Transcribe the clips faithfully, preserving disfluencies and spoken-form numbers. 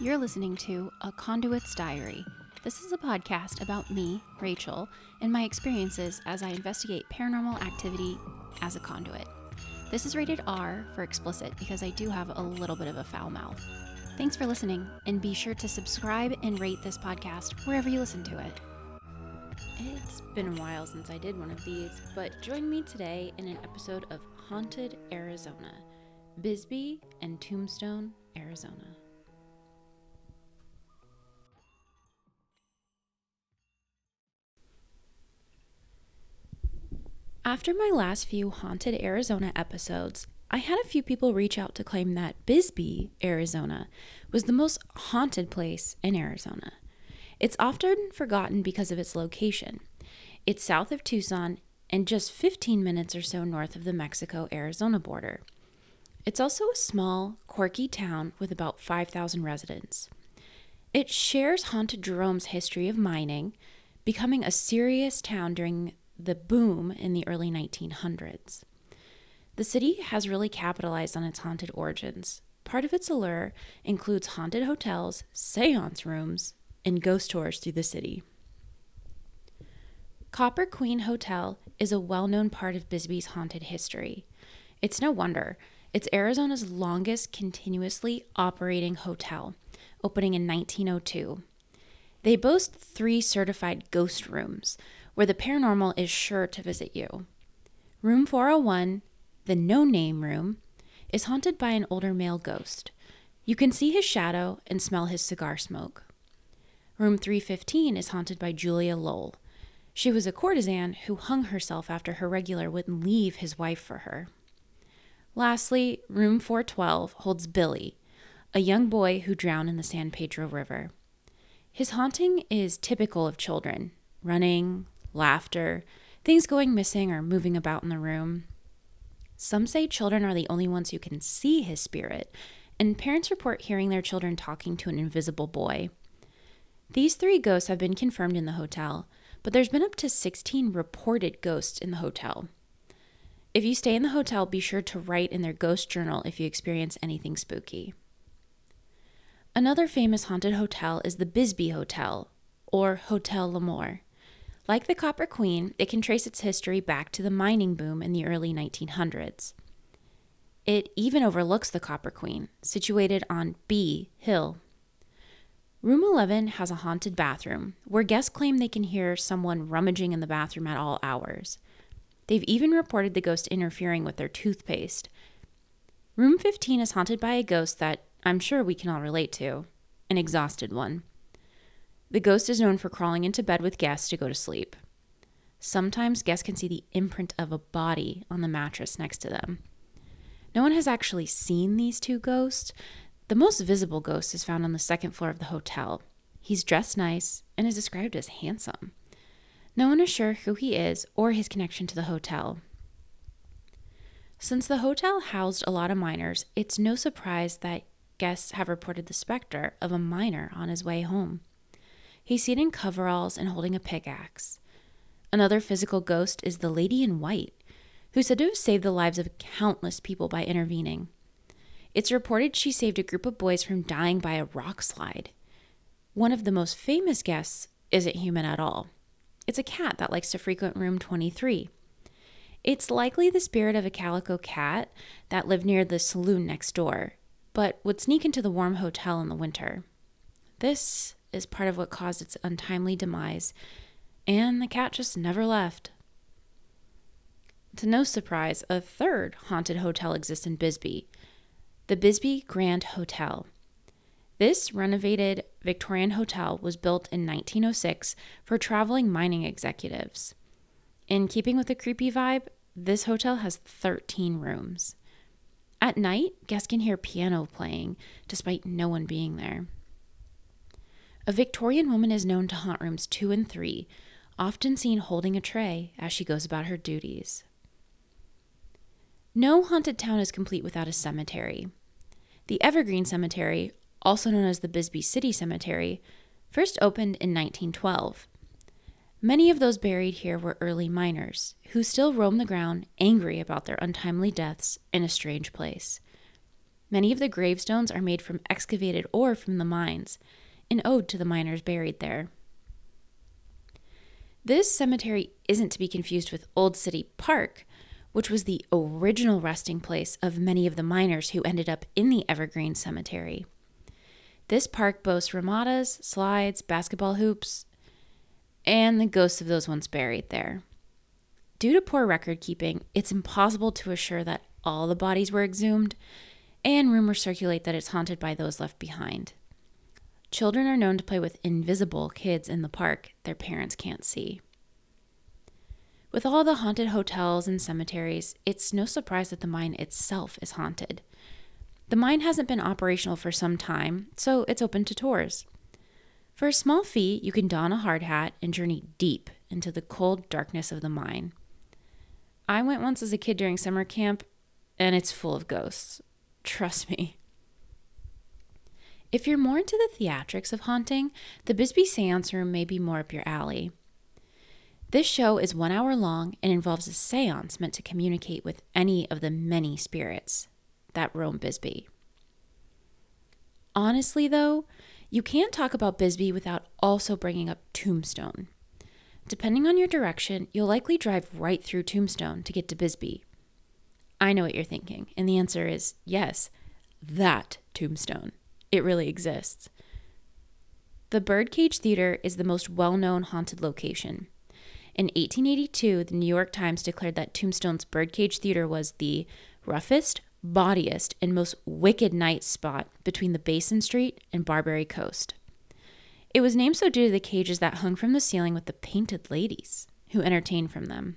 You're listening to A Conduit's Diary. This is a podcast about me, Rachel, and my experiences as I investigate paranormal activity as a conduit. This is rated R for explicit because I do have a little bit of a foul mouth. Thanks for listening, and be sure to subscribe and rate this podcast wherever you listen to it. It's been a while since I did one of these, but join me today in an episode of Haunted Arizona, Bisbee and Tombstone, Arizona. After my last few Haunted Arizona episodes, I had a few people reach out to claim that Bisbee, Arizona, was the most haunted place in Arizona. It's often forgotten because of its location. It's south of Tucson and just fifteen minutes or so north of the Mexico-Arizona border. It's also a small, quirky town with about five thousand residents. It shares Haunted Jerome's history of mining, becoming a serious town during the boom in the early nineteen hundreds. The city has really capitalized on its haunted origins. Part of its allure includes haunted hotels, seance rooms, and ghost tours through the city. Copper Queen Hotel is a well-known part of Bisbee's haunted history. It's no wonder. It's Arizona's longest continuously operating hotel, opening in nineteen oh two. They boast three certified ghost rooms, where the paranormal is sure to visit you. Room four oh one, the no-name room, is haunted by an older male ghost. You can see his shadow and smell his cigar smoke. Room three fifteen is haunted by Julia Lowell. She was a courtesan who hung herself after her regular wouldn't leave his wife for her. Lastly, room four twelve holds Billy, a young boy who drowned in the San Pedro River. His haunting is typical of children: running, laughter, things going missing or moving about in the room. Some say children are the only ones who can see his spirit, and parents report hearing their children talking to an invisible boy. These three ghosts have been confirmed in the hotel, but there's been up to sixteen reported ghosts in the hotel. If you stay in the hotel, be sure to write in their ghost journal if you experience anything spooky. Another famous haunted hotel is the Bisbee Hotel, or Hotel L'Amour. Like the Copper Queen, it can trace its history back to the mining boom in the early nineteen hundreds. It even overlooks the Copper Queen, situated on Bee Hill. Room eleven has a haunted bathroom, where guests claim they can hear someone rummaging in the bathroom at all hours. They've even reported the ghost interfering with their toothpaste. Room fifteen is haunted by a ghost that I'm sure we can all relate to, an exhausted one. The ghost is known for crawling into bed with guests to go to sleep. Sometimes guests can see the imprint of a body on the mattress next to them. No one has actually seen these two ghosts. The most visible ghost is found on the second floor of the hotel. He's dressed nice and is described as handsome. No one is sure who he is or his connection to the hotel. Since the hotel housed a lot of miners, it's no surprise that guests have reported the specter of a miner on his way home. He's seen in coveralls and holding a pickaxe. Another physical ghost is the Lady in White, who's said to have saved the lives of countless people by intervening. It's reported she saved a group of boys from dying by a rock slide. One of the most famous guests isn't human at all. It's a cat that likes to frequent room twenty-three. It's likely the spirit of a calico cat that lived near the saloon next door, but would sneak into the warm hotel in the winter. This is part of what caused its untimely demise, and the cat just never left. To no surprise, a third haunted hotel exists in Bisbee, the Bisbee Grand Hotel. This renovated Victorian hotel was built in nineteen oh six for traveling mining executives. In keeping with the creepy vibe, this hotel has thirteen rooms. At night, guests can hear piano playing, despite no one being there. A Victorian woman is known to haunt rooms two and three, often seen holding a tray as she goes about her duties. No haunted town is complete without a cemetery. The Evergreen Cemetery, also known as the Bisbee City Cemetery, first opened in nineteen twelve. Many of those buried here were early miners, who still roam the ground angry about their untimely deaths in a strange place. Many of the gravestones are made from excavated ore from the mines, an ode to the miners buried there. This cemetery isn't to be confused with Old City Park, which was the original resting place of many of the miners who ended up in the Evergreen Cemetery. This park boasts ramadas, slides, basketball hoops, and the ghosts of those once buried there. Due to poor record keeping, it's impossible to assure that all the bodies were exhumed, and rumors circulate that it's haunted by those left behind. Children are known to play with invisible kids in the park their parents can't see. With all the haunted hotels and cemeteries, it's no surprise that the mine itself is haunted. The mine hasn't been operational for some time, so it's open to tours. For a small fee, you can don a hard hat and journey deep into the cold darkness of the mine. I went once as a kid during summer camp, and it's full of ghosts. Trust me. If you're more into the theatrics of haunting, the Bisbee Seance Room may be more up your alley. This show is one hour long and involves a seance meant to communicate with any of the many spirits that roam Bisbee. Honestly, though, you can't talk about Bisbee without also bringing up Tombstone. Depending on your direction, you'll likely drive right through Tombstone to get to Bisbee. I know what you're thinking, and the answer is yes, that Tombstone. It really exists. The Birdcage Theater is the most well-known haunted location. In eighteen eighty-two, the New York Times declared that Tombstone's Birdcage Theater was the roughest, bawdiest, and most wicked night spot between the Basin Street and Barbary Coast. It was named so due to the cages that hung from the ceiling with the painted ladies who entertained from them.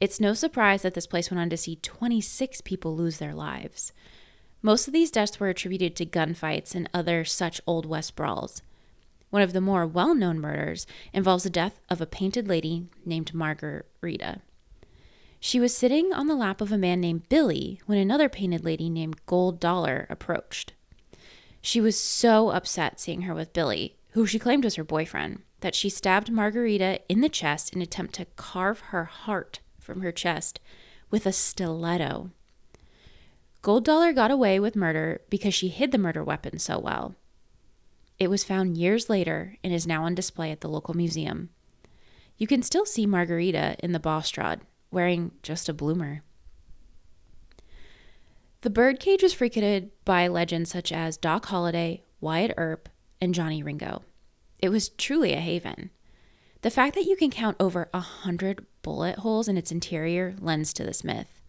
It's no surprise that this place went on to see twenty-six people lose their lives. Most of these deaths were attributed to gunfights and other such Old West brawls. One of the more well-known murders involves the death of a painted lady named Margarita. She was sitting on the lap of a man named Billy when another painted lady named Gold Dollar approached. She was so upset seeing her with Billy, who she claimed was her boyfriend, that she stabbed Margarita in the chest in an attempt to carve her heart from her chest with a stiletto. Gold Dollar got away with murder because she hid the murder weapon so well. It was found years later and is now on display at the local museum. You can still see Margarita in the Bostrod, wearing just a bloomer. The Birdcage was frequented by legends such as Doc Holliday, Wyatt Earp, and Johnny Ringo. It was truly a haven. The fact that you can count over a hundred bullet holes in its interior lends to this myth.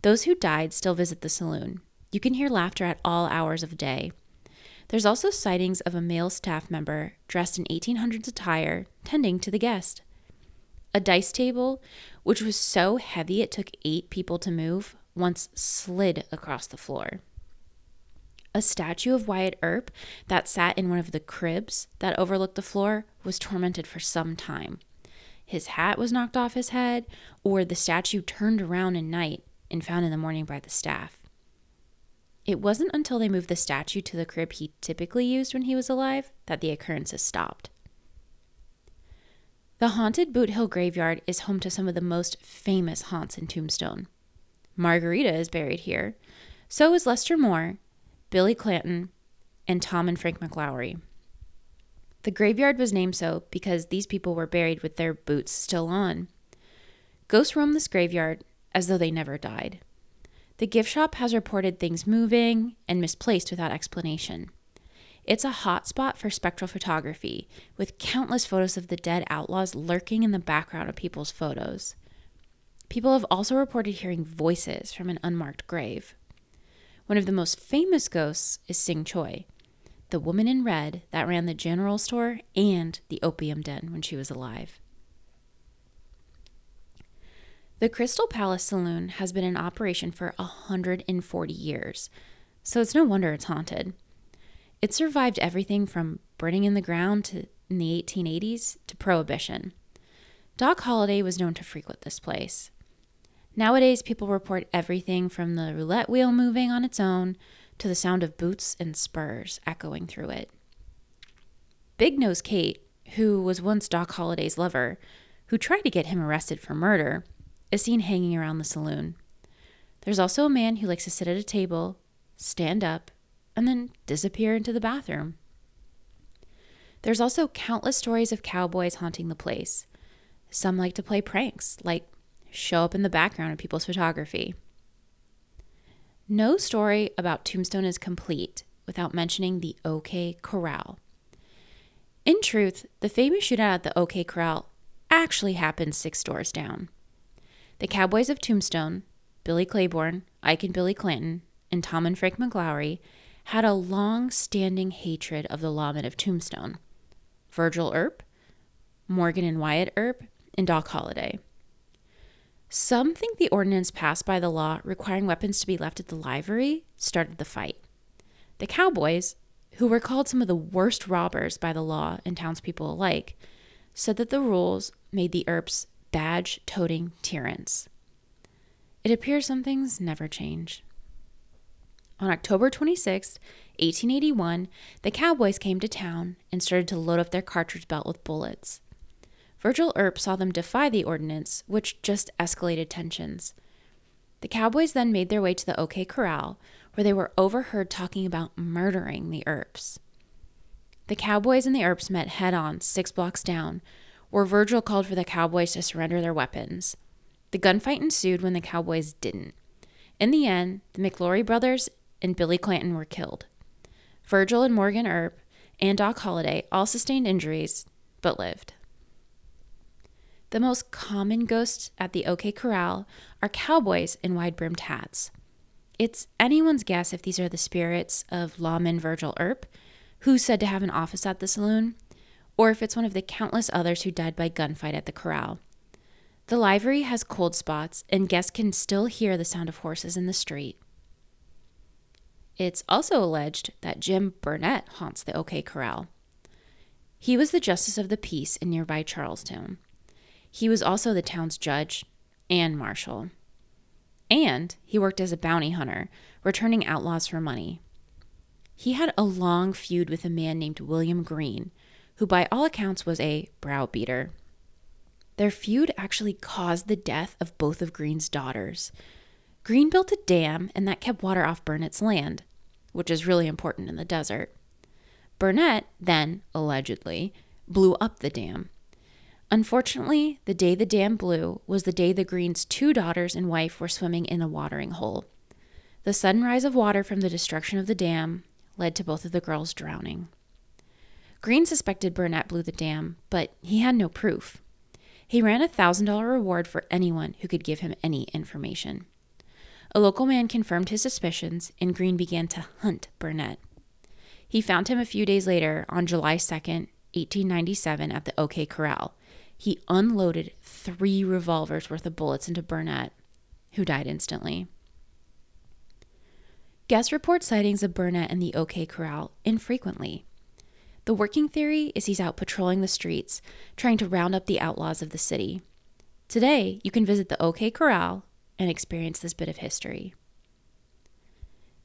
Those who died still visit the saloon. You can hear laughter at all hours of day. There's also sightings of a male staff member dressed in eighteen hundreds attire tending to the guest. A dice table, which was so heavy it took eight people to move, once slid across the floor. A statue of Wyatt Earp that sat in one of the cribs that overlooked the floor was tormented for some time. His hat was knocked off his head, or the statue turned around at night and found in the morning by the staff. It wasn't until they moved the statue to the crib he typically used when he was alive that the occurrences stopped. The haunted Boot Hill graveyard is home to some of the most famous haunts in Tombstone. Margarita is buried here. So is Lester Moore, Billy Clanton, and Tom and Frank McLaury. The graveyard was named so because these people were buried with their boots still on. Ghosts roam this graveyard as though they never died. The gift shop has reported things moving and misplaced without explanation. It's a hot spot for spectral photography, with countless photos of the dead outlaws lurking in the background of people's photos. People have also reported hearing voices from an unmarked grave. One of the most famous ghosts is Sing Choi, the woman in red that ran the general store and the opium den when she was alive. The Crystal Palace Saloon has been in operation for one hundred forty years, so it's no wonder it's haunted. It survived everything from burning in the ground to, in the eighteen eighties to Prohibition. Doc Holliday was known to frequent this place. Nowadays, people report everything from the roulette wheel moving on its own to the sound of boots and spurs echoing through it. Big Nose Kate, who was once Doc Holliday's lover, who tried to get him arrested for murder, is seen hanging around the saloon. There's also a man who likes to sit at a table, stand up, and then disappear into the bathroom. There's also countless stories of cowboys haunting the place. Some like to play pranks, like show up in the background of people's photography. No story about Tombstone is complete without mentioning the O K. Corral. In truth, the famous shootout at the O K. Corral actually happened six doors down. The cowboys of Tombstone, Billy Claiborne, Ike and Billy Clanton, and Tom and Frank McLaury, had a long-standing hatred of the lawmen of Tombstone, Virgil Earp, Morgan and Wyatt Earp, and Doc Holliday. Some think the ordinance passed by the law requiring weapons to be left at the livery started the fight. The cowboys, who were called some of the worst robbers by the law and townspeople alike, said that the rules made the Earps badge-toting tyrants. It appears some things never change. On October twenty-sixth, eighteen eighty-one, the cowboys came to town and started to load up their cartridge belt with bullets. Virgil Earp saw them defy the ordinance, which just escalated tensions. The cowboys then made their way to the O K. Corral, where they were overheard talking about murdering the Earps. The cowboys and the Earps met head-on six blocks down, where Virgil called for the cowboys to surrender their weapons. The gunfight ensued when the cowboys didn't. In the end, the McLaury brothers and Billy Clanton were killed. Virgil and Morgan Earp and Doc Holliday all sustained injuries, but lived. The most common ghosts at the O K. Corral are cowboys in wide-brimmed hats. It's anyone's guess if these are the spirits of lawman Virgil Earp, who's said to have an office at the saloon, or if it's one of the countless others who died by gunfight at the corral. The livery has cold spots, and guests can still hear the sound of horses in the street. It's also alleged that Jim Burnett haunts the O K. Corral. He was the justice of the peace in nearby Charlestown. He was also the town's judge and marshal. And he worked as a bounty hunter, returning outlaws for money. He had a long feud with a man named William Green, who by all accounts was a browbeater. Their feud actually caused the death of both of Green's daughters. Green built a dam, and that kept water off Burnett's land, which is really important in the desert. Burnett then, allegedly, blew up the dam. Unfortunately, the day the dam blew was the day the Green's two daughters and wife were swimming in a watering hole. The sudden rise of water from the destruction of the dam led to both of the girls drowning. Green suspected Burnett blew the dam, but he had no proof. He ran a one thousand dollars reward for anyone who could give him any information. A local man confirmed his suspicions, and Green began to hunt Burnett. He found him a few days later on July second, eighteen ninety-seven at the O K. Corral. He unloaded three revolvers worth of bullets into Burnett, who died instantly. Guests report sightings of Burnett in the O K. Corral infrequently. The working theory is he's out patrolling the streets, trying to round up the outlaws of the city. Today, you can visit the O K. Corral and experience this bit of history.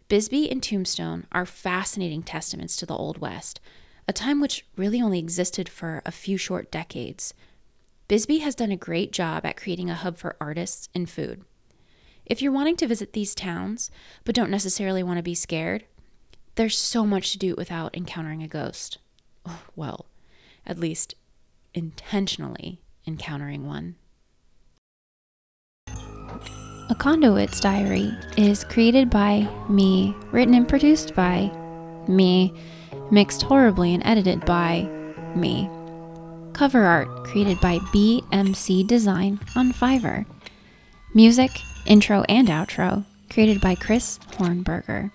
Bisbee and Tombstone are fascinating testaments to the Old West, a time which really only existed for a few short decades. Bisbee has done a great job at creating a hub for artists and food. If you're wanting to visit these towns, but don't necessarily want to be scared, there's so much to do without encountering a ghost. Well, at least intentionally encountering one. A Conduit's Diary is created by me, written and produced by me, mixed horribly and edited by me. Cover art created by B M C Design on Fiverr. Music, intro and outro, created by Chris Hornberger.